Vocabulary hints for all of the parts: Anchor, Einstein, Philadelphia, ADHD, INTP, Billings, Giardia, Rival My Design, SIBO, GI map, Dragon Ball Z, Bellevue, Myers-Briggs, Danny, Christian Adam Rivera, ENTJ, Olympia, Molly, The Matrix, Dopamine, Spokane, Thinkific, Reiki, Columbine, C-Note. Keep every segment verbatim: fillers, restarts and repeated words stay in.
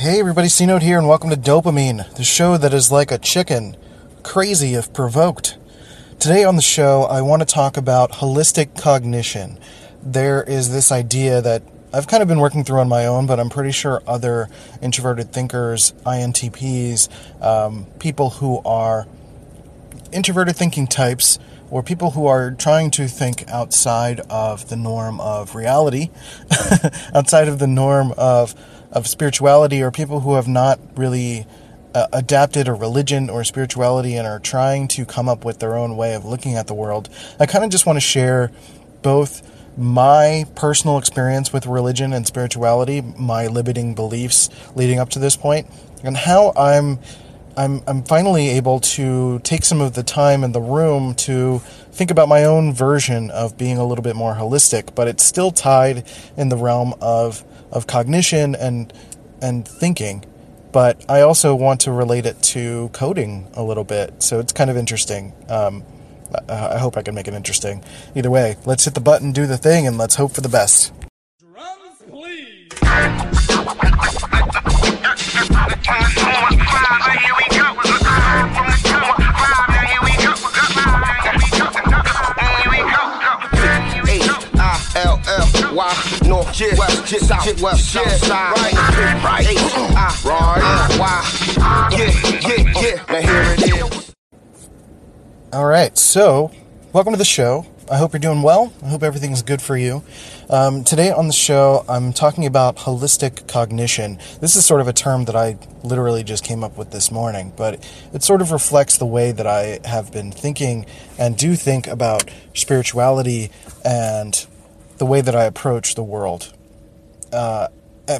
Hey everybody, C-Note here, and welcome to Dopamine, the show that is like a chicken, crazy if provoked. Today on the show, I want to talk about holistic cognition. There is this idea that I've kind of been working through on my own, but I'm pretty sure other introverted thinkers, I N T Ps, um, people who are introverted thinking types, or people who are trying to think outside of the norm of reality, outside of the norm of of spirituality, or people who have not really uh, adapted a religion or spirituality and are trying to come up with their own way of looking at the world. I kind of just want to share both my personal experience with religion and spirituality, my limiting beliefs leading up to this point, and how I'm I'm I'm finally able to take some of the time in the room to think about my own version of being a little bit more holistic, but it's still tied in the realm of of cognition and and thinking. But I also want to relate it to coding a little bit, so it's kind of interesting. Um, I, I hope I can make it interesting. Either way, let's hit the button, do the thing, and let's hope for the best. Drums, please. North, west, south, west, side, right, right, right, right, yeah, yeah, yeah. Now here it is. All right, so welcome to the show. I hope you're doing well. I hope everything's good for you. Um, today on the show, I'm talking about holistic cognition. This is sort of a term that I literally just came up with this morning, but it sort of reflects the way that I have been thinking and do think about spirituality and the way that I approach the world. Uh,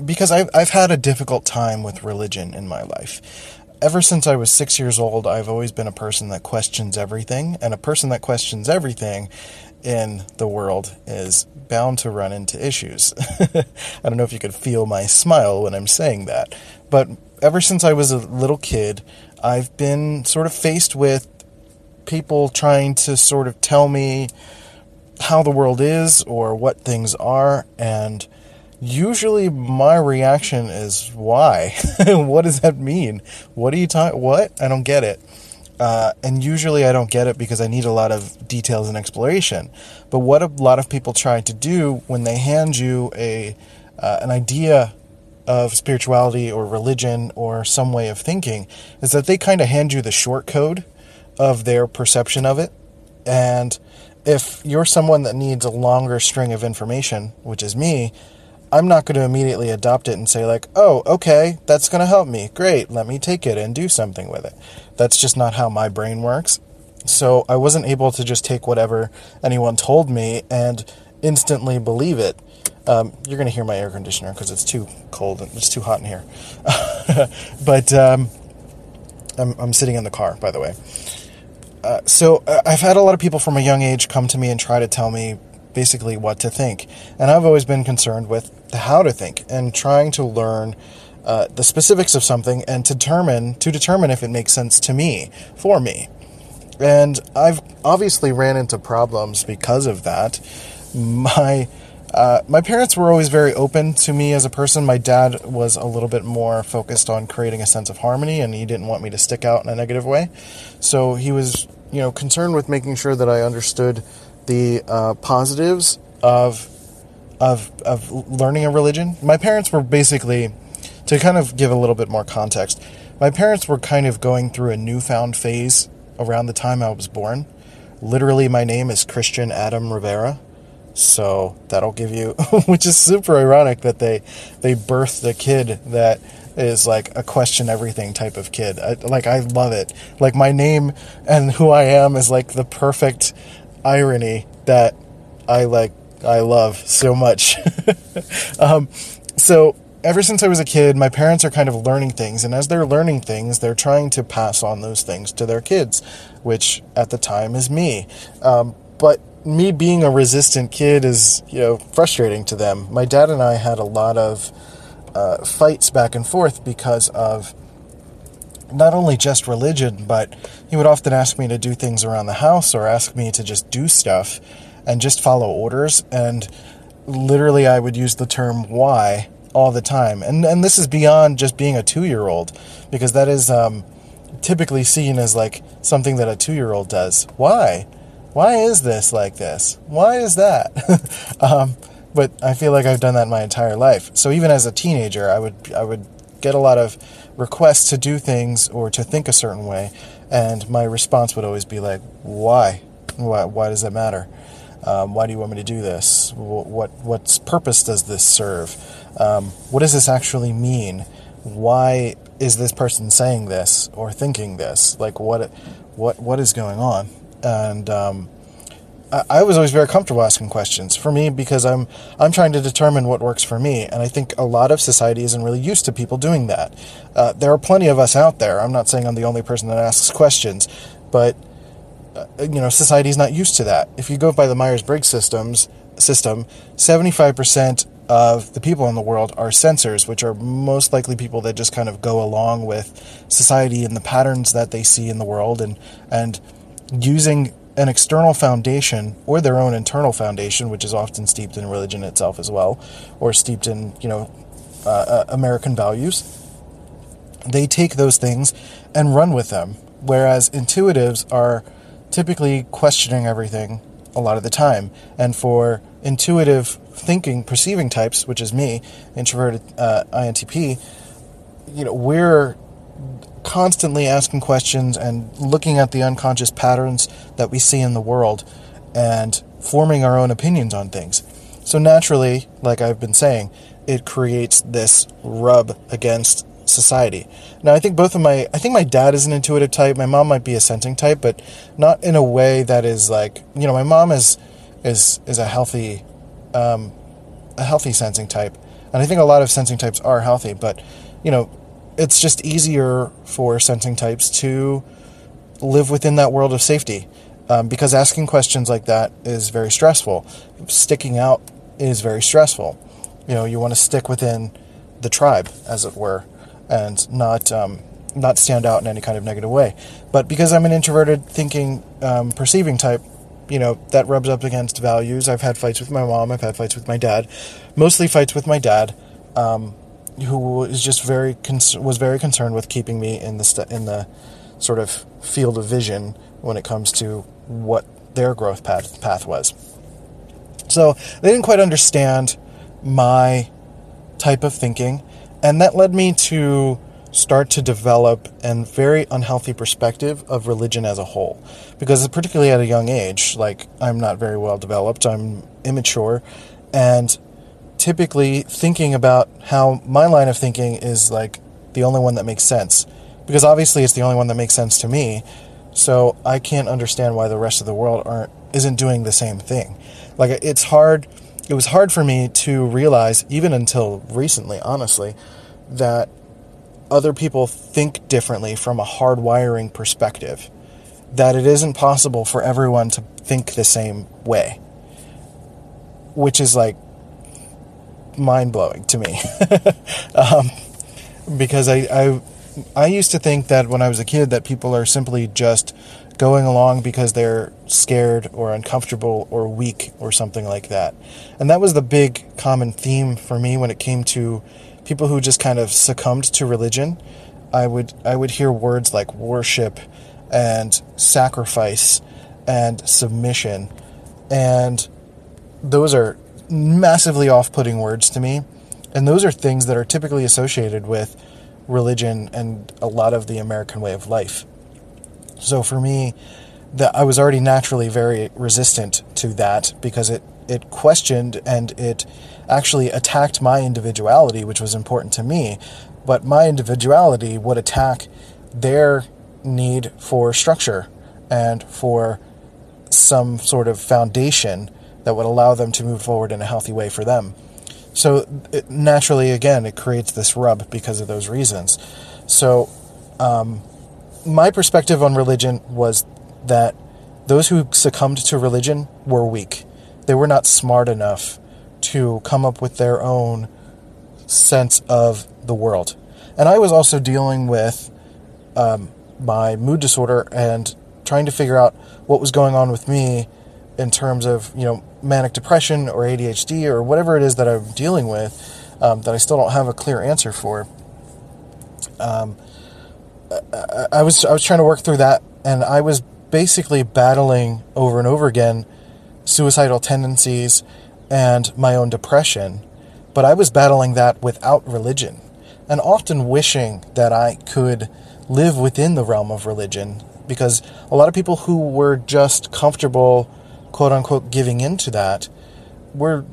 because I've, I've had a difficult time with religion in my life. Ever since I was six years old, I've always been a person that questions everything, and a person that questions everything in the world is bound to run into issues. I don't know if you could feel my smile when I'm saying that, but ever since I was a little kid, I've been sort of faced with people trying to sort of tell me how the world is or what things are, and usually my reaction is, why? What does that mean? What are you talking? What? I don't get it. Uh, and usually I don't get it because I need a lot of details and exploration. But what a lot of people try to do when they hand you a uh, an idea of spirituality or religion or some way of thinking is that they kind of hand you the short code of their perception of it. And if you're someone that needs a longer string of information, which is me, I'm not going to immediately adopt it and say like, oh, okay, that's going to help me. Great, let me take it and do something with it. That's just not how my brain works. So I wasn't able to just take whatever anyone told me and instantly believe it. Um, you're going to hear my air conditioner because it's too cold and it's too hot in here. But um, I'm, I'm sitting in the car, by the way. Uh, so I've had a lot of people from a young age come to me and try to tell me basically what to think. And I've always been concerned with the how to think and trying to learn uh, the specifics of something and to determine, to determine if it makes sense to me, for me. And I've obviously ran into problems because of that. My uh, my parents were always very open to me as a person. My dad was a little bit more focused on creating a sense of harmony, and he didn't want me to stick out in a negative way. So he was, you know, concerned with making sure that I understood the uh, positives of of of learning a religion. My parents were basically, to kind of give a little bit more context, my parents were kind of going through a newfound phase around the time I was born. Literally, my name is Christian Adam Rivera, so that'll give you, which is super ironic that they, they birthed a kid that is like a question everything type of kid. I, like, I love it. Like, my name and who I am is like the perfect irony that I like, I love so much. um, so ever since I was a kid, my parents are kind of learning things, and as they're learning things, they're trying to pass on those things to their kids, which at the time is me. Um, but me being a resistant kid is, you know, frustrating to them. My dad and I had a lot of uh, fights back and forth because of not only just religion, but he would often ask me to do things around the house or ask me to just do stuff and just follow orders. And literally I would use the term why all the time. And and this is beyond just being a two-year-old, because that is um, typically seen as like something that a two-year-old does. Why? Why is this like this? Why is that? um, but I feel like I've done that my entire life. So even as a teenager, I would I would get a lot of requests to do things or to think a certain way, and my response would always be like, why? Why, why does that matter? Um, why do you want me to do this? What, what what's purpose does this serve? Um, what does this actually mean? Why is this person saying this or thinking this? Like, what what what is going on? And um, I, I was always very comfortable asking questions, for me, because I'm I'm trying to determine what works for me. And I think a lot of society isn't really used to people doing that. Uh, there are plenty of us out there. I'm not saying I'm the only person that asks questions, but Uh, you know, society's not used to that. If you go by the Myers-Briggs systems system, seventy-five percent of the people in the world are sensors, which are most likely people that just kind of go along with society and the patterns that they see in the world, and and using an external foundation or their own internal foundation, which is often steeped in religion itself as well, or steeped in, you know, uh, uh, American values. They take those things and run with them, whereas intuitives are typically questioning everything a lot of the time. And for intuitive thinking, perceiving types, which is me, introverted uh, I N T P, you know, we're constantly asking questions and looking at the unconscious patterns that we see in the world and forming our own opinions on things. So naturally, like I've been saying, it creates this rub against society. Now, I think both of my, I think my dad is an intuitive type. My mom might be a sensing type, but not in a way that is like, you know, my mom is, is, is a healthy, um, a healthy sensing type. And I think a lot of sensing types are healthy, but you know, it's just easier for sensing types to live within that world of safety. Um, because asking questions like that is very stressful. Sticking out is very stressful. You know, you want to stick within the tribe, as it were, and not um, not stand out in any kind of negative way. But because I'm an introverted thinking, um, perceiving type, you know, that rubs up against values. I've had fights with my mom. I've had fights with my dad. Mostly fights with my dad, um, who is just very cons- was very concerned with keeping me in the st- in the sort of field of vision when it comes to what their growth path path was. So they didn't quite understand my type of thinking. And that led me to start to develop a very unhealthy perspective of religion as a whole. Because particularly at a young age, like, I'm not very well developed, I'm immature, and typically thinking about how my line of thinking is, like, the only one that makes sense. Because obviously it's the only one that makes sense to me, so I can't understand why the rest of the world aren't isn't doing the same thing. Like, it's hard... It was hard for me to realize, even until recently, honestly, that other people think differently from a hardwiring perspective, that it isn't possible for everyone to think the same way, which is, like, mind-blowing to me. um, because I, I, I used to think that when I was a kid that people are simply just going along because they're scared or uncomfortable or weak or something like that. And that was the big common theme for me when it came to people who just kind of succumbed to religion. I would I would hear words like worship and sacrifice and submission. And those are massively off-putting words to me. And those are things that are typically associated with religion and a lot of the American way of life. So for me, that I was already naturally very resistant to that, because it, it questioned and it actually attacked my individuality, which was important to me. But my individuality would attack their need for structure and for some sort of foundation that would allow them to move forward in a healthy way for them. So it, naturally, again, it creates this rub because of those reasons. So, um... my perspective on religion was that those who succumbed to religion were weak. They were not smart enough to come up with their own sense of the world. And I was also dealing with um, my mood disorder and trying to figure out what was going on with me in terms of, you know, manic depression or A D H D or whatever it is that I'm dealing with. um, that I still don't have a clear answer for. Um, I, I was I was trying to work through that, and I was basically battling over and over again suicidal tendencies and my own depression, but I was battling that without religion, and often wishing that I could live within the realm of religion, because a lot of people who were just comfortable, quote-unquote, giving into that were...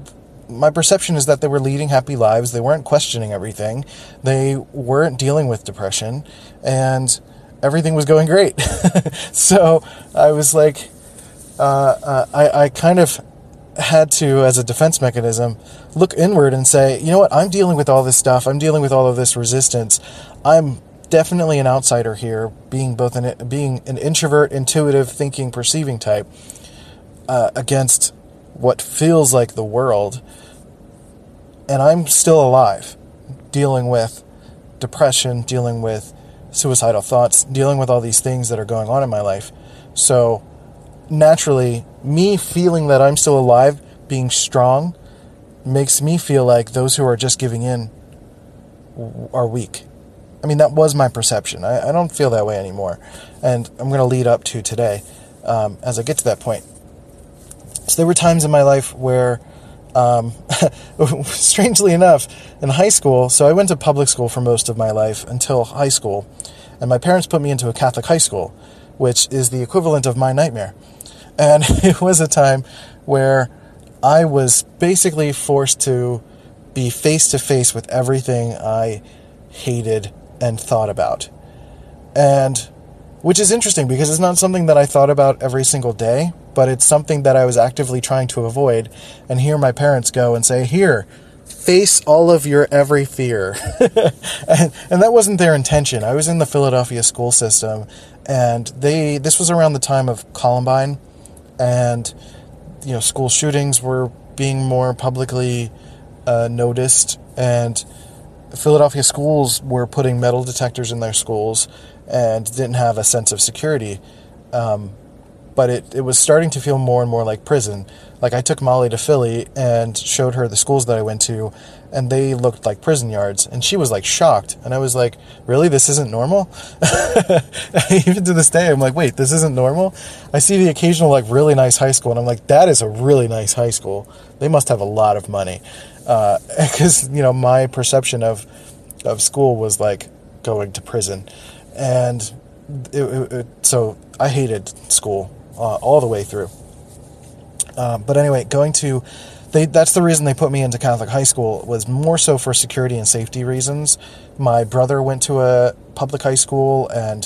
my perception is that they were leading happy lives. They weren't questioning everything. They weren't dealing with depression, and everything was going great. So I was like, uh, uh, I, I kind of had to, as a defense mechanism, look inward and say, you know what? I'm dealing with all this stuff. I'm dealing with all of this resistance. I'm definitely an outsider here, being both an, being an introvert, intuitive, thinking, perceiving type, uh, against what feels like the world, and I'm still alive, dealing with depression, dealing with suicidal thoughts, dealing with all these things that are going on in my life. So naturally, me feeling that I'm still alive, being strong, makes me feel like those who are just giving in are weak. I mean, that was my perception. I, I don't feel that way anymore, and I'm going to lead up to today um, as I get to that point. So there were times in my life where, um, strangely enough, in high school, so I went to public school for most of my life until high school, and my parents put me into a Catholic high school, which is the equivalent of my nightmare. And it was a time where I was basically forced to be face-to-face with everything I hated and thought about. And which is interesting, because it's not something that I thought about every single day, but it's something that I was actively trying to avoid. And here my parents go and say, here, face all of your every fear. and, and that wasn't their intention. I was in the Philadelphia school system, and they this was around the time of Columbine, and you know, school shootings were being more publicly uh, noticed, and Philadelphia schools were putting metal detectors in their schools and didn't have a sense of security. Um But it, it was starting to feel more and more like prison. Like, I took Molly to Philly and showed her the schools that I went to, and they looked like prison yards. And she was, like, shocked. And I was like, really? This isn't normal? Even to this day, I'm like, wait, this isn't normal? I see the occasional, like, really nice high school, and I'm like, that is a really nice high school. They must have a lot of money. Because, uh, you know, my perception of, of school was, like, going to prison. And it, it, it, so I hated school. Uh, all the way through. Uh, but anyway, going to... they that's the reason they put me into Catholic high school, was more so for security and safety reasons. My brother went to a public high school, and,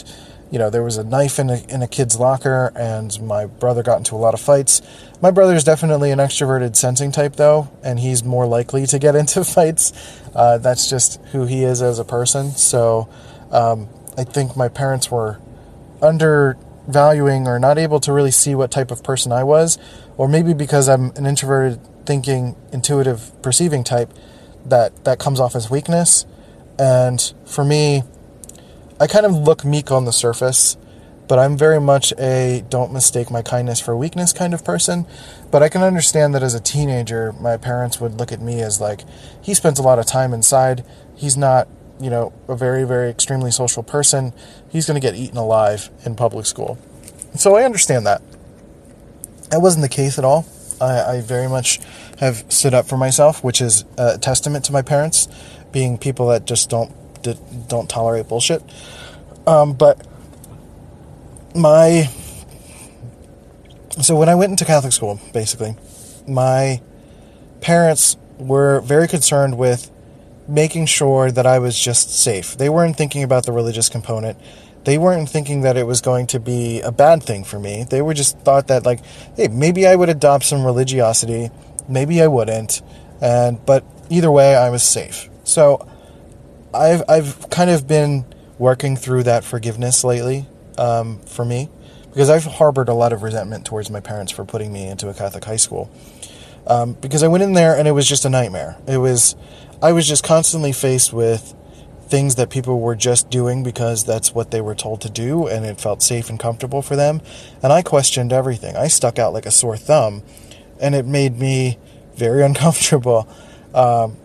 you know, there was a knife in a, in a kid's locker, and my brother got into a lot of fights. My brother's definitely an extroverted sensing type, though, and he's more likely to get into fights. Uh, that's just who he is as a person. So um, I think my parents were under... valuing or not able to really see what type of person I was, or maybe because I'm an introverted thinking, intuitive, perceiving type, that that comes off as weakness. And for me, I kind of look meek on the surface, but I'm very much a don't mistake my kindness for weakness kind of person. But I can understand that as a teenager, my parents would look at me as like, he spends a lot of time inside, he's not, you know, a very, very extremely social person, he's going to get eaten alive in public school. So I understand that. That wasn't the case at all. I, I very much have stood up for myself, which is a testament to my parents, being people that just don't don't tolerate bullshit. Um, but my... So when I went into Catholic school, basically, my parents were very concerned with making sure that I was just safe. They weren't thinking about the religious component. They weren't thinking that it was going to be a bad thing for me. They were just thought that, like, hey, maybe I would adopt some religiosity, maybe I wouldn't, and but either way, I was safe. So I've I've kind of been working through that forgiveness lately um, for me, because I've harbored a lot of resentment towards my parents for putting me into a Catholic high school. Um, because I went in there and it was just a nightmare. It was... I was just constantly faced with things that people were just doing because that's what they were told to do, and it felt safe and comfortable for them. And I questioned everything. I stuck out like a sore thumb, and it made me very uncomfortable. Um,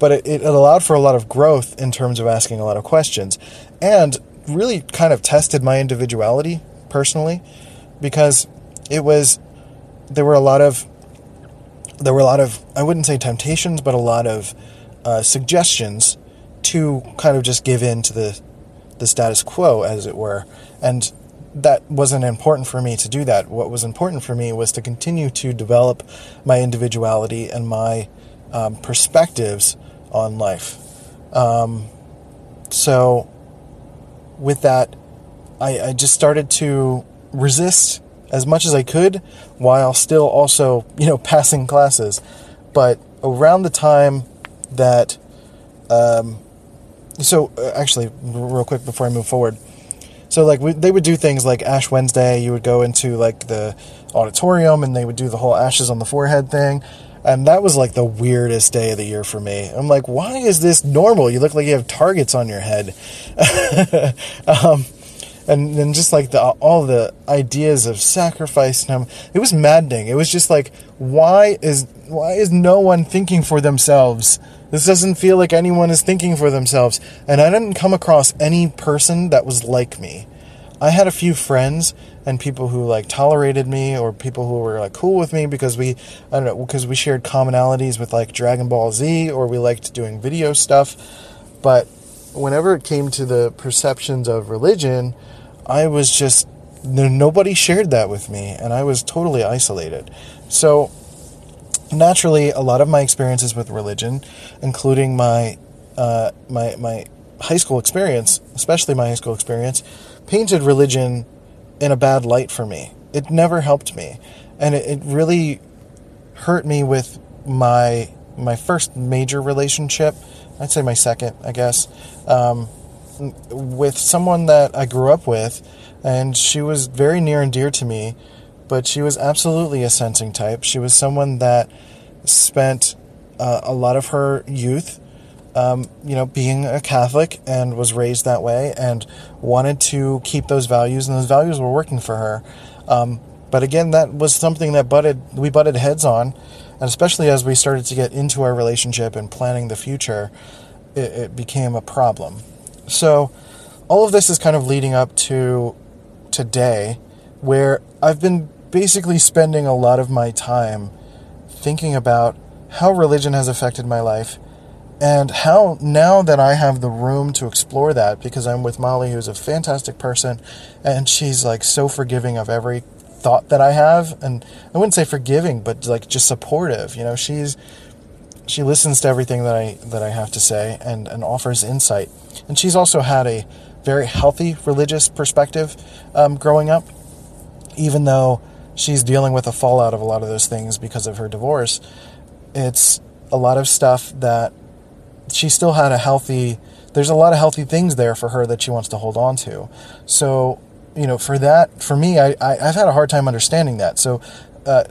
but it, it allowed for a lot of growth in terms of asking a lot of questions, and really kind of tested my individuality personally, because it was, there were a lot of, there were a lot of, I wouldn't say temptations, but a lot of uh, suggestions to kind of just give in to the, the status quo, as it were. And that wasn't important for me to do that. What was important for me was to continue to develop my individuality and my um, perspectives on life. Um, so with that, I, I just started to resist as much as I could, while still also, you know, passing classes. But around the time that, um, so actually, real quick before I move forward, so like we, they would do things like Ash Wednesday. You would go into like the auditorium, and they would do the whole ashes on the forehead thing, and that was like the weirdest day of the year for me. I'm like, why is this normal? You look like you have targets on your head. um, And then just like the, all the ideas of sacrifice, and it was maddening. It was just like, why is why is no one thinking for themselves? This doesn't feel like anyone is thinking for themselves. And I didn't come across any person that was like me. I had a few friends and people who like tolerated me, or people who were like cool with me because we, I don't know, because we shared commonalities with like Dragon Ball Z, or we liked doing video stuff. But whenever it came to the perceptions of religion, I was just, nobody shared that with me, and I was totally isolated. So naturally, a lot of my experiences with religion, including my uh, my my high school experience, especially my high school experience, painted religion in a bad light for me. It never helped me, and it, it really hurt me with my my first major relationship. I'd say my second, I guess, um, with someone that I grew up with, and she was very near and dear to me, but she was absolutely a sensing type. She was someone that spent uh, a lot of her youth, um, you know, being a Catholic, and was raised that way, and wanted to keep those values, and those values were working for her. Um, but again, that was something that butted, we butted heads on. And especially as we started to get into our relationship and planning the future, it, it became a problem. So all of this is kind of leading up to today, where I've been basically spending a lot of my time thinking about how religion has affected my life, and how now that I have the room to explore that, because I'm with Molly, who's a fantastic person, and she's like so forgiving of every thought that I have, and I wouldn't say forgiving, but like just supportive. You know, she's, she listens to everything that I, that I have to say, and, and offers insight. And she's also had a very healthy religious perspective, um, growing up, even though she's dealing with the fallout of a lot of those things because of her divorce. It's a lot of stuff that she still had a healthy, there's a lot of healthy things there for her that she wants to hold on to. So, you know, for that, for me, I, I, I've had a hard time understanding that. So uh,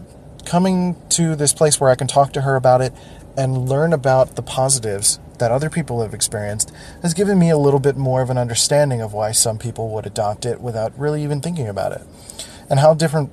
coming to this place where I can talk to her about it and learn about the positives that other people have experienced has given me a little bit more of an understanding of why some people would adopt it without really even thinking about it, and how different,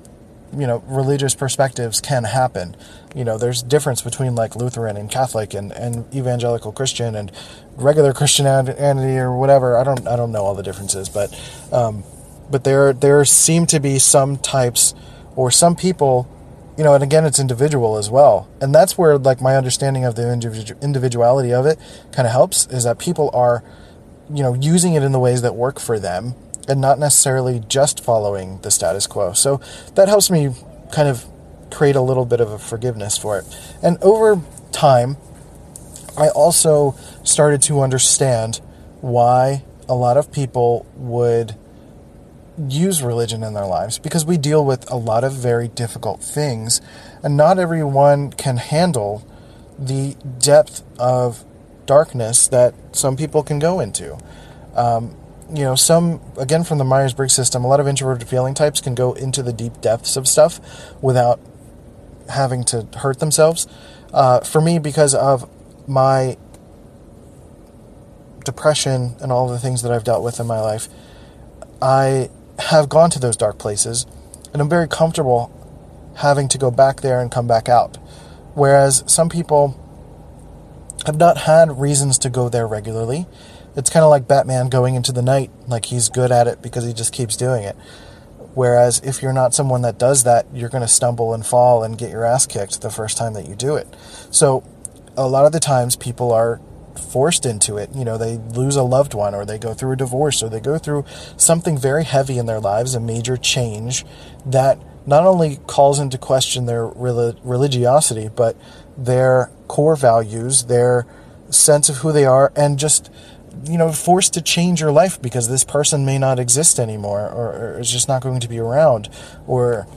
you know, religious perspectives can happen. You know, there's difference between like Lutheran and Catholic and, and evangelical Christian and regular Christianity or whatever. I don't, I don't know all the differences, but, um, But there there seem to be some types or some people, you know, and again, it's individual as well. And that's where, like, my understanding of the individu- individuality of it kind of helps, is that people are, you know, using it in the ways that work for them and not necessarily just following the status quo. So that helps me kind of create a little bit of a forgiveness for it. And over time, I also started to understand why a lot of people would use religion in their lives, because we deal with a lot of very difficult things, and not everyone can handle the depth of darkness that some people can go into. Um, you know, some, again, from the Myers-Briggs system, a lot of introverted feeling types can go into the deep depths of stuff without having to hurt themselves. Uh, for me, because of my depression and all the things that I've dealt with in my life, I have gone to those dark places, and I'm very comfortable having to go back there and come back out. Whereas some people I've not had reasons to go there regularly. It's kind of like Batman going into the night, like he's good at it because he just keeps doing it. Whereas if you're not someone that does that, you're going to stumble and fall and get your ass kicked the first time that you do it. So a lot of the times people are forced into it. You know, they lose a loved one, or they go through a divorce, or they go through something very heavy in their lives, a major change that not only calls into question their religiosity, but their core values, their sense of who they are, and just, you know, forced to change your life because this person may not exist anymore, or, or is just not going to be around, or,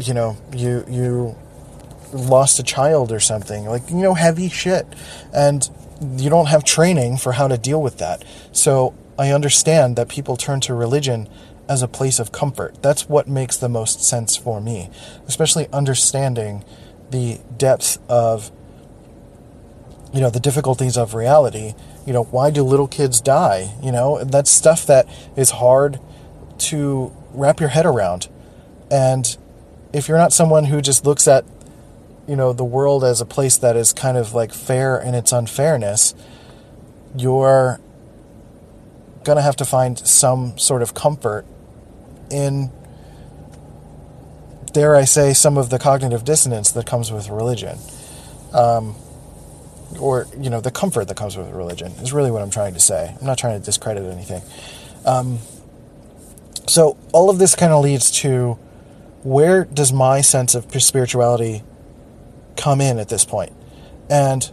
you know, you you lost a child or something, like, you know, heavy shit. And you don't have training for how to deal with that. So I understand that people turn to religion as a place of comfort. That's what makes the most sense for me, especially understanding the depths of, you know, the difficulties of reality. You know, why do little kids die? You know, that's stuff that is hard to wrap your head around. And if you're not someone who just looks at, you know, the world as a place that is kind of like fair in its unfairness, you're going to have to find some sort of comfort in, dare I say, some of the cognitive dissonance that comes with religion. Um... or, you know, the comfort that comes with religion is really what I'm trying to say. I'm not trying to discredit anything. Um, so all of this kind of leads to, where does my sense of spirituality come in at this point? And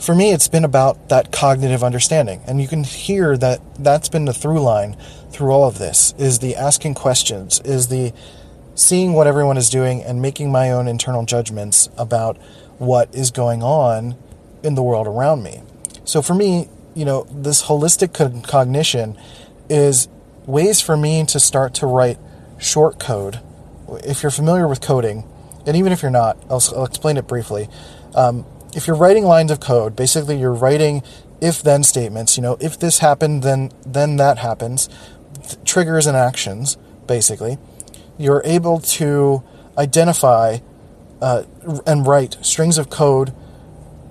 for me, it's been about that cognitive understanding. And you can hear that that's been the through line through all of this, is the asking questions, is the seeing what everyone is doing and making my own internal judgments about what is going on in the world around me. So for me, you know, this holistic co- cognition is ways for me to start to write short code. If you're familiar with coding, and even if you're not, I'll, I'll explain it briefly. Um, if you're writing lines of code, basically you're writing if-then statements. You know, if this happened, then then that happens. Th- triggers and actions, basically. You're able to identify uh, and write strings of code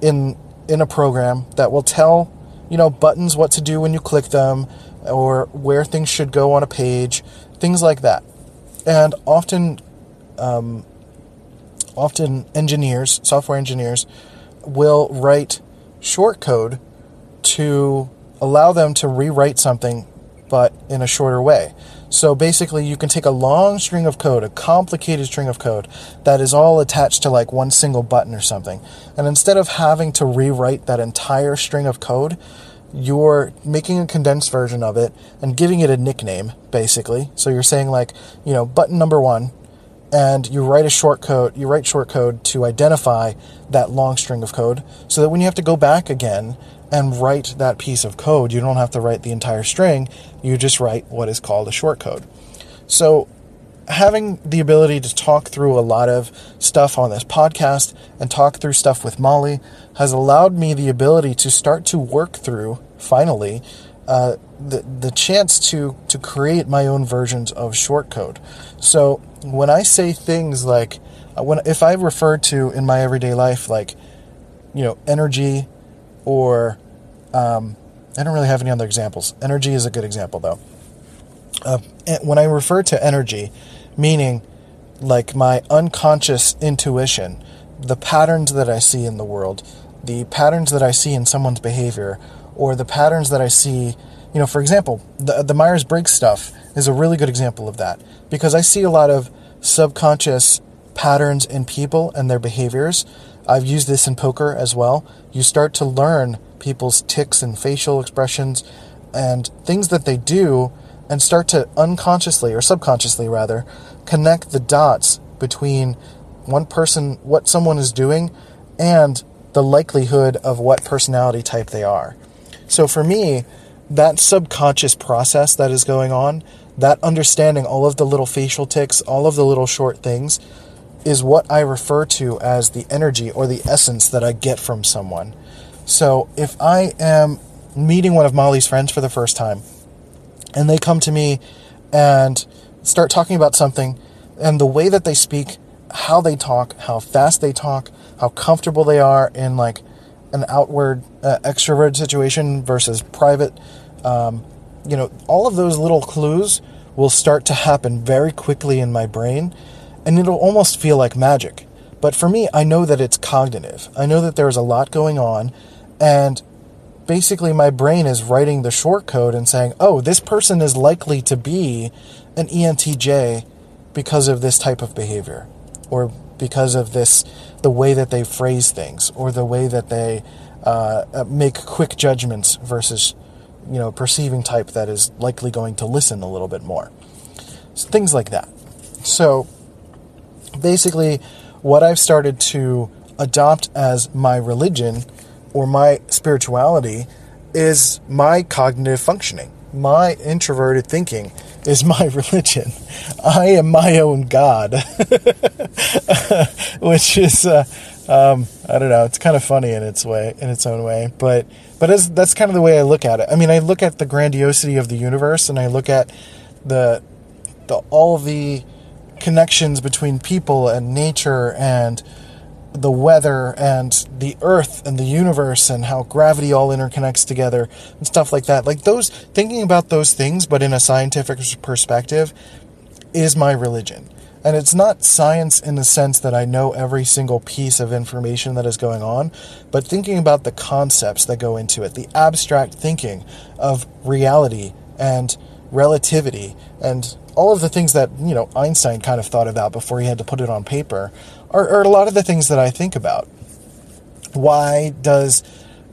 in in a program that will tell, you know, buttons what to do when you click them, or where things should go on a page, things like that. And often, um, often engineers, software engineers, will write short code to allow them to rewrite something, but in a shorter way. So basically, you can take a long string of code, a complicated string of code that is all attached to like one single button or something. And instead of having to rewrite that entire string of code, you're making a condensed version of it and giving it a nickname, basically. So you're saying, like, you know, button number one, and you write a short code, you write short code to identify that long string of code, so that when you have to go back again and write that piece of code, you don't have to write the entire string, you just write what is called a short code. So having the ability to talk through a lot of stuff on this podcast and talk through stuff with Molly has allowed me the ability to start to work through, finally, uh, the the chance to, to create my own versions of short code. So when I say things like, when if I refer to in my everyday life, like, you know, energy, or um, I don't really have any other examples. Energy is a good example, though. Uh, when I refer to energy, meaning like my unconscious intuition, the patterns that I see in the world, the patterns that I see in someone's behavior, or the patterns that I see, you know, for example, the, the Myers-Briggs stuff is a really good example of that, because I see a lot of subconscious patterns in people and their behaviors. I've used this in poker as well. You start to learn people's tics and facial expressions and things that they do, and start to unconsciously, or subconsciously rather, connect the dots between one person, what someone is doing, and the likelihood of what personality type they are. So for me, that subconscious process that is going on, that understanding all of the little facial tics, all of the little short things, is what I refer to as the energy or the essence that I get from someone. So if I am meeting one of Molly's friends for the first time, and they come to me and start talking about something, and the way that they speak, how they talk, how fast they talk, how comfortable they are in, like, an outward uh, extrovert situation versus private. Um, you know, all of those little clues will start to happen very quickly in my brain, and it'll almost feel like magic. But for me, I know that it's cognitive. I know that there's a lot going on, and basically my brain is writing the short code and saying, oh, this person is likely to be an E N T J because of this type of behavior, or because of this, the way that they phrase things, or the way that they uh, make quick judgments versus, you know, perceiving type that is likely going to listen a little bit more. So things like that. So basically what I've started to adopt as my religion or my spirituality is my cognitive functioning. My introverted thinking is my religion. I am my own God, which is, uh, um, I don't know, it's kind of funny in its way, in its own way, but, but as, that's kind of the way I look at it. I mean, I look at the grandiosity of the universe, and I look at the, the, all the connections between people and nature and the weather and the earth and the universe and how gravity all interconnects together and stuff like that. Like those, thinking about those things, but in a scientific perspective, is my religion. And it's not science in the sense that I know every single piece of information that is going on, but thinking about the concepts that go into it, the abstract thinking of reality and relativity and all of the things that, you know, Einstein kind of thought about before he had to put it on paper are, are a lot of the things that I think about. Why does,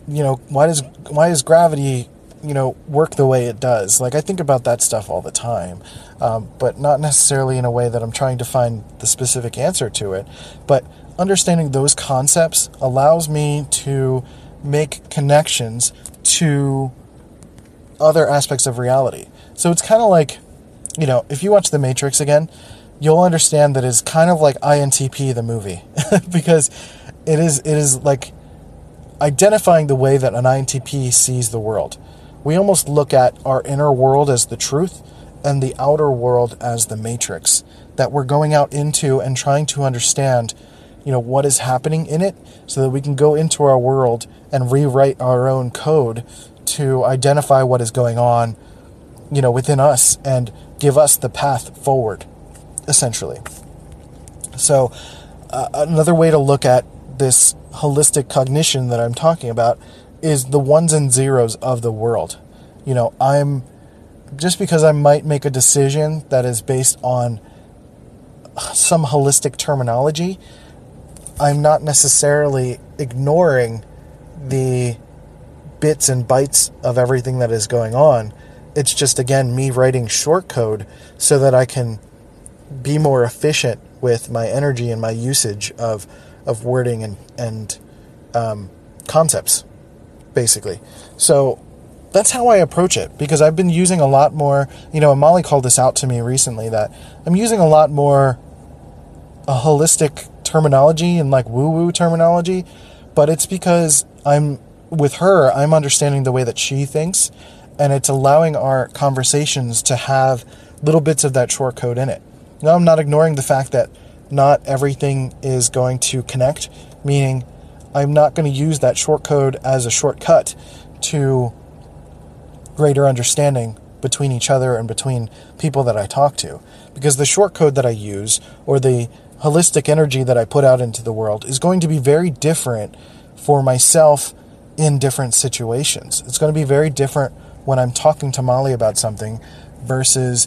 you know, why does, why does gravity, you know, work the way it does? Like, I think about that stuff all the time, um, but not necessarily in a way that I'm trying to find the specific answer to it. But understanding those concepts allows me to make connections to other aspects of reality. So it's kind of like, you know, if you watch The Matrix again, you'll understand that it's kind of like I N T P, the movie, because it is, it is like identifying the way that an I N T P sees the world. We almost look at our inner world as the truth and the outer world as the matrix that we're going out into and trying to understand, you know, what is happening in it so that we can go into our world and rewrite our own code to identify what is going on, you know, within us and give us the path forward, essentially. So uh, another way to look at this holistic cognition that I'm talking about is the ones and zeros of the world. You know, I'm just because I might make a decision that is based on some holistic terminology, I'm not necessarily ignoring the bits and bytes of everything that is going on. It's just, again, me writing short code so that I can be more efficient with my energy and my usage of of wording and, and um, concepts, basically. So that's how I approach it, because I've been using a lot more, you know, and Molly called this out to me recently, that I'm using a lot more a holistic terminology and like woo-woo terminology, but it's because I'm, with her, I'm understanding the way that she thinks, and it's allowing our conversations to have little bits of that short code in it. Now, I'm not ignoring the fact that not everything is going to connect, meaning I'm not going to use that short code as a shortcut to greater understanding between each other and between people that I talk to, because the short code that I use or the holistic energy that I put out into the world is going to be very different for myself in different situations. It's going to be very different when I'm talking to Molly about something versus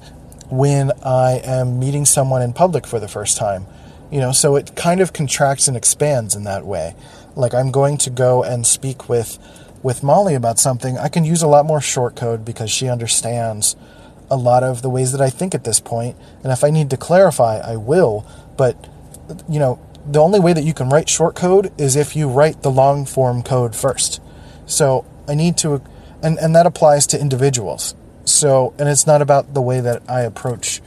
when I am meeting someone in public for the first time, you know, so it kind of contracts and expands in that way. Like, I'm going to go and speak with, with Molly about something. I can use a lot more short code because she understands a lot of the ways that I think at this point. And if I need to clarify, I will, but you know, the only way that you can write short code is if you write the long form code first. So I need to, And, and that applies to individuals. So, and it's not about the way that I approach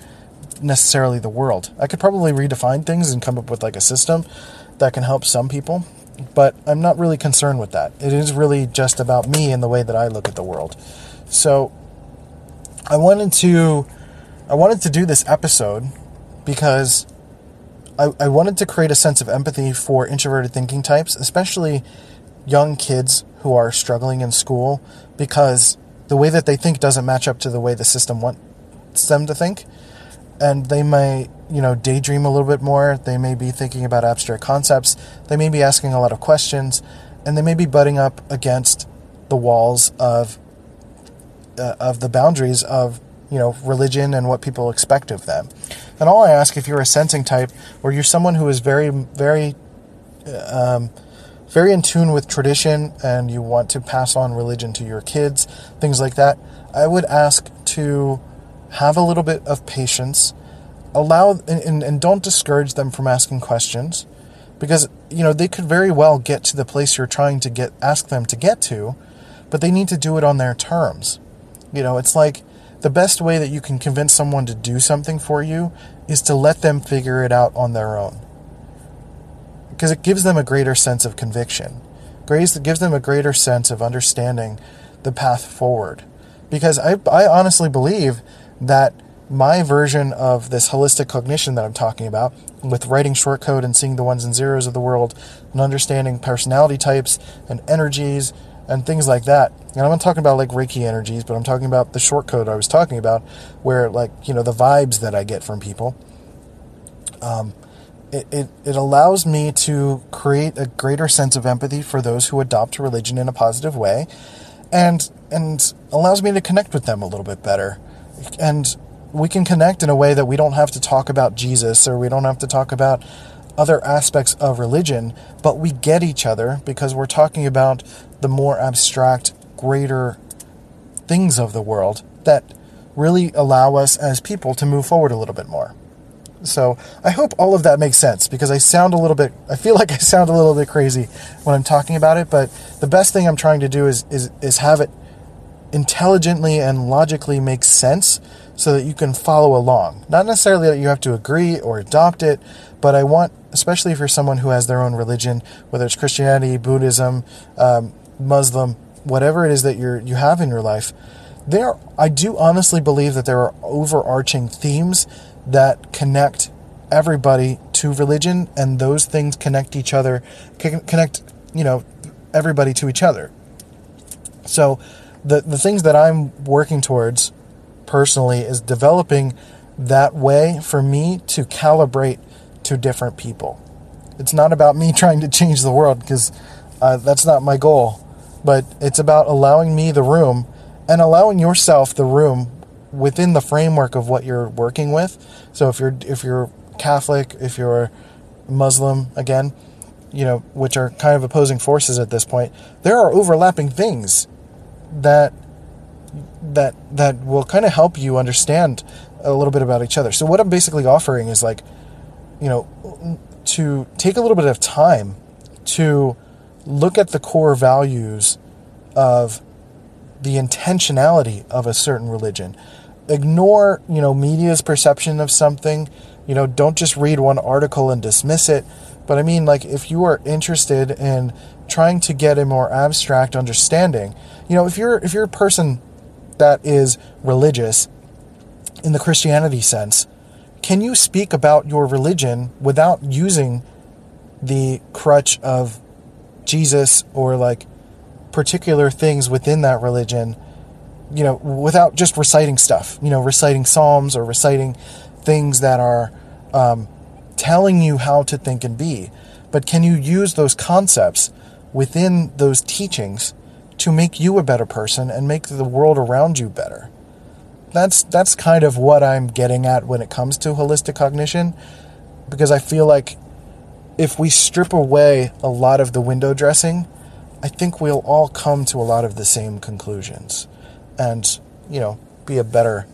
necessarily the world. I could probably redefine things and come up with like a system that can help some people, but I'm not really concerned with that. It is really just about me and the way that I look at the world. So I wanted to, I wanted to do this episode because I, I wanted to create a sense of empathy for introverted thinking types, especially young kids who are struggling in school because the way that they think doesn't match up to the way the system wants them to think. And they may, you know, daydream a little bit more. They may be thinking about abstract concepts. They may be asking a lot of questions. And they may be butting up against the walls of uh, of the boundaries of, you know, religion and what people expect of them. And all I ask, if you're a sensing type, or you're someone who is very, very, um, very in tune with tradition and you want to pass on religion to your kids, things like that, I would ask to have a little bit of patience, allow and, and, and don't discourage them from asking questions, because, you know, they could very well get to the place you're trying to get, ask them to get to, but they need to do it on their terms. You know, it's like the best way that you can convince someone to do something for you is to let them figure it out on their own, because it gives them a greater sense of conviction. Grace gives them a greater sense of understanding the path forward. Because I, I honestly believe that my version of this holistic cognition that I'm talking about, with writing short code and seeing the ones and zeros of the world and understanding personality types and energies and things like that. And I'm not talking about like Reiki energies, but I'm talking about the short code I was talking about, where, like, you know, the vibes that I get from people. Um, it, it, it allows me to create a greater sense of empathy for those who adopt religion in a positive way, and, and allows me to connect with them a little bit better. And we can connect in a way that we don't have to talk about Jesus, or we don't have to talk about other aspects of religion, but we get each other because we're talking about the more abstract, greater things of the world that really allow us as people to move forward a little bit more. So I hope all of that makes sense, because I sound a little bit, I feel like I sound a little bit crazy when I'm talking about it, but the best thing I'm trying to do is, is, is have it intelligently and logically make sense so that you can follow along. Not necessarily that you have to agree or adopt it, but I want, especially if you're someone who has their own religion, whether it's Christianity, Buddhism, um, Muslim, whatever it is that you're, you have in your life, there, I do honestly believe that there are overarching themes that connect everybody to religion, and those things connect each other, connect, you know, everybody to each other. So the the things that I'm working towards personally is developing that way for me to calibrate to different people. It's not about me trying to change the world, because uh, that's not my goal, but it's about allowing me the room and allowing yourself the room within the framework of what you're working with. So if you're if you're Catholic, if you're Muslim, again, you know, which are kind of opposing forces at this point, there are overlapping things that that that will kind of help you understand a little bit about each other. So what I'm basically offering is, like, you know, to take a little bit of time to look at the core values of the intentionality of a certain religion. Ignore, you know, media's perception of something. You know, don't just read one article and dismiss it. But I mean, like, if you are interested in trying to get a more abstract understanding, you know, if you're if you're a person that is religious in the Christianity sense, can you speak about your religion without using the crutch of Jesus or, like, particular things within that religion, you know, without just reciting stuff, you know, reciting psalms or reciting things that are um, telling you how to think and be? But can you use those concepts within those teachings to make you a better person and make the world around you better? That's that's kind of what I'm getting at when it comes to holistic cognition, because I feel like if we strip away a lot of the window dressing, I think we'll all come to a lot of the same conclusions and, you know, be a better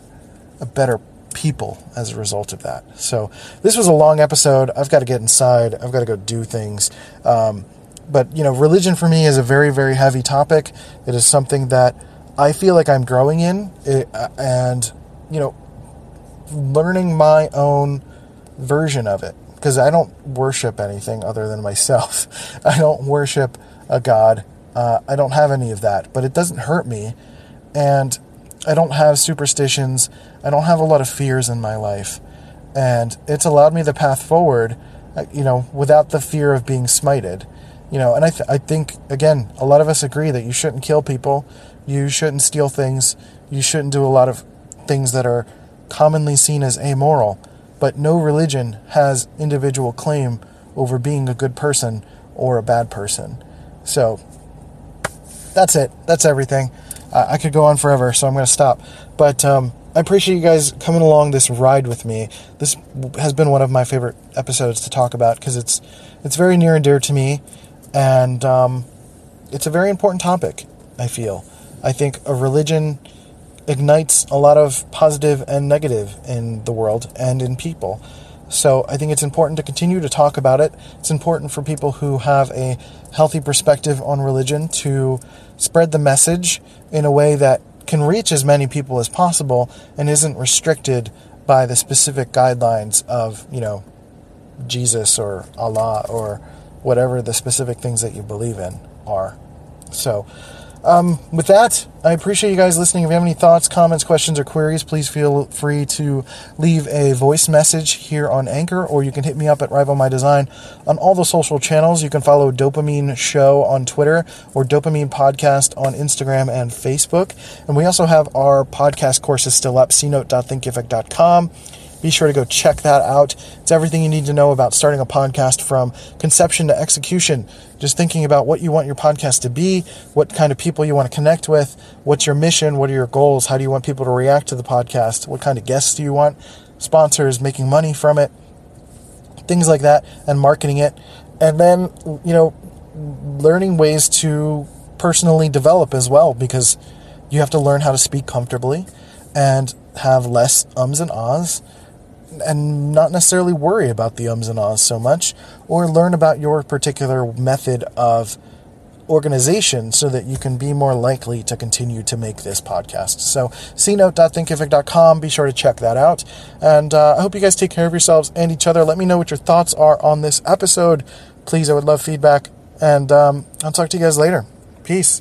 a better people as a result of that. So this was a long episode. I've got to get inside. I've got to go do things. Um, But, you know, religion for me is a very, very heavy topic. It is something that I feel like I'm growing in. It, and, you know, learning my own version of it. Because I don't worship anything other than myself. I don't worship a god. Uh, I don't have any of that. But it doesn't hurt me. And I don't have superstitions. I don't have a lot of fears in my life. And it's allowed me the path forward, you know, without the fear of being smited. You know, and I th- I think, again, a lot of us agree that you shouldn't kill people, you shouldn't steal things, you shouldn't do a lot of things that are commonly seen as amoral, but no religion has individual claim over being a good person or a bad person. So that's it. That's everything. Uh, I could go on forever, so I'm going to stop. But um, I appreciate you guys coming along this ride with me. This has been one of my favorite episodes to talk about because it's it's very near and dear to me, and um, it's a very important topic, I feel. I think a religion ignites a lot of positive and negative in the world and in people. So I think it's important to continue to talk about it. It's important for people who have a healthy perspective on religion to spread the message in a way that can reach as many people as possible and isn't restricted by the specific guidelines of, you know, Jesus or Allah or whatever the specific things that you believe in are. So Um, with that, I appreciate you guys listening. If you have any thoughts, comments, questions, or queries, please feel free to leave a voice message here on Anchor, or you can hit me up at Rival My Design on all the social channels. You can follow Dopamine Show on Twitter or Dopamine Podcast on Instagram and Facebook. And we also have our podcast courses still up, c note dot think ific dot com. Be sure to go check that out. It's everything you need to know about starting a podcast from conception to execution. Just thinking about what you want your podcast to be, what kind of people you want to connect with, what's your mission, what are your goals, how do you want people to react to the podcast, what kind of guests do you want, sponsors, making money from it, things like that, and marketing it. And then, you know, learning ways to personally develop as well, because you have to learn how to speak comfortably and have less ums and ahs, and not necessarily worry about the ums and ahs so much, or learn about your particular method of organization so that you can be more likely to continue to make this podcast. So c note dot think ific dot com, be sure to check that out. And uh, I hope you guys take care of yourselves and each other. Let me know what your thoughts are on this episode. Please, I would love feedback. And um, I'll talk to you guys later. Peace.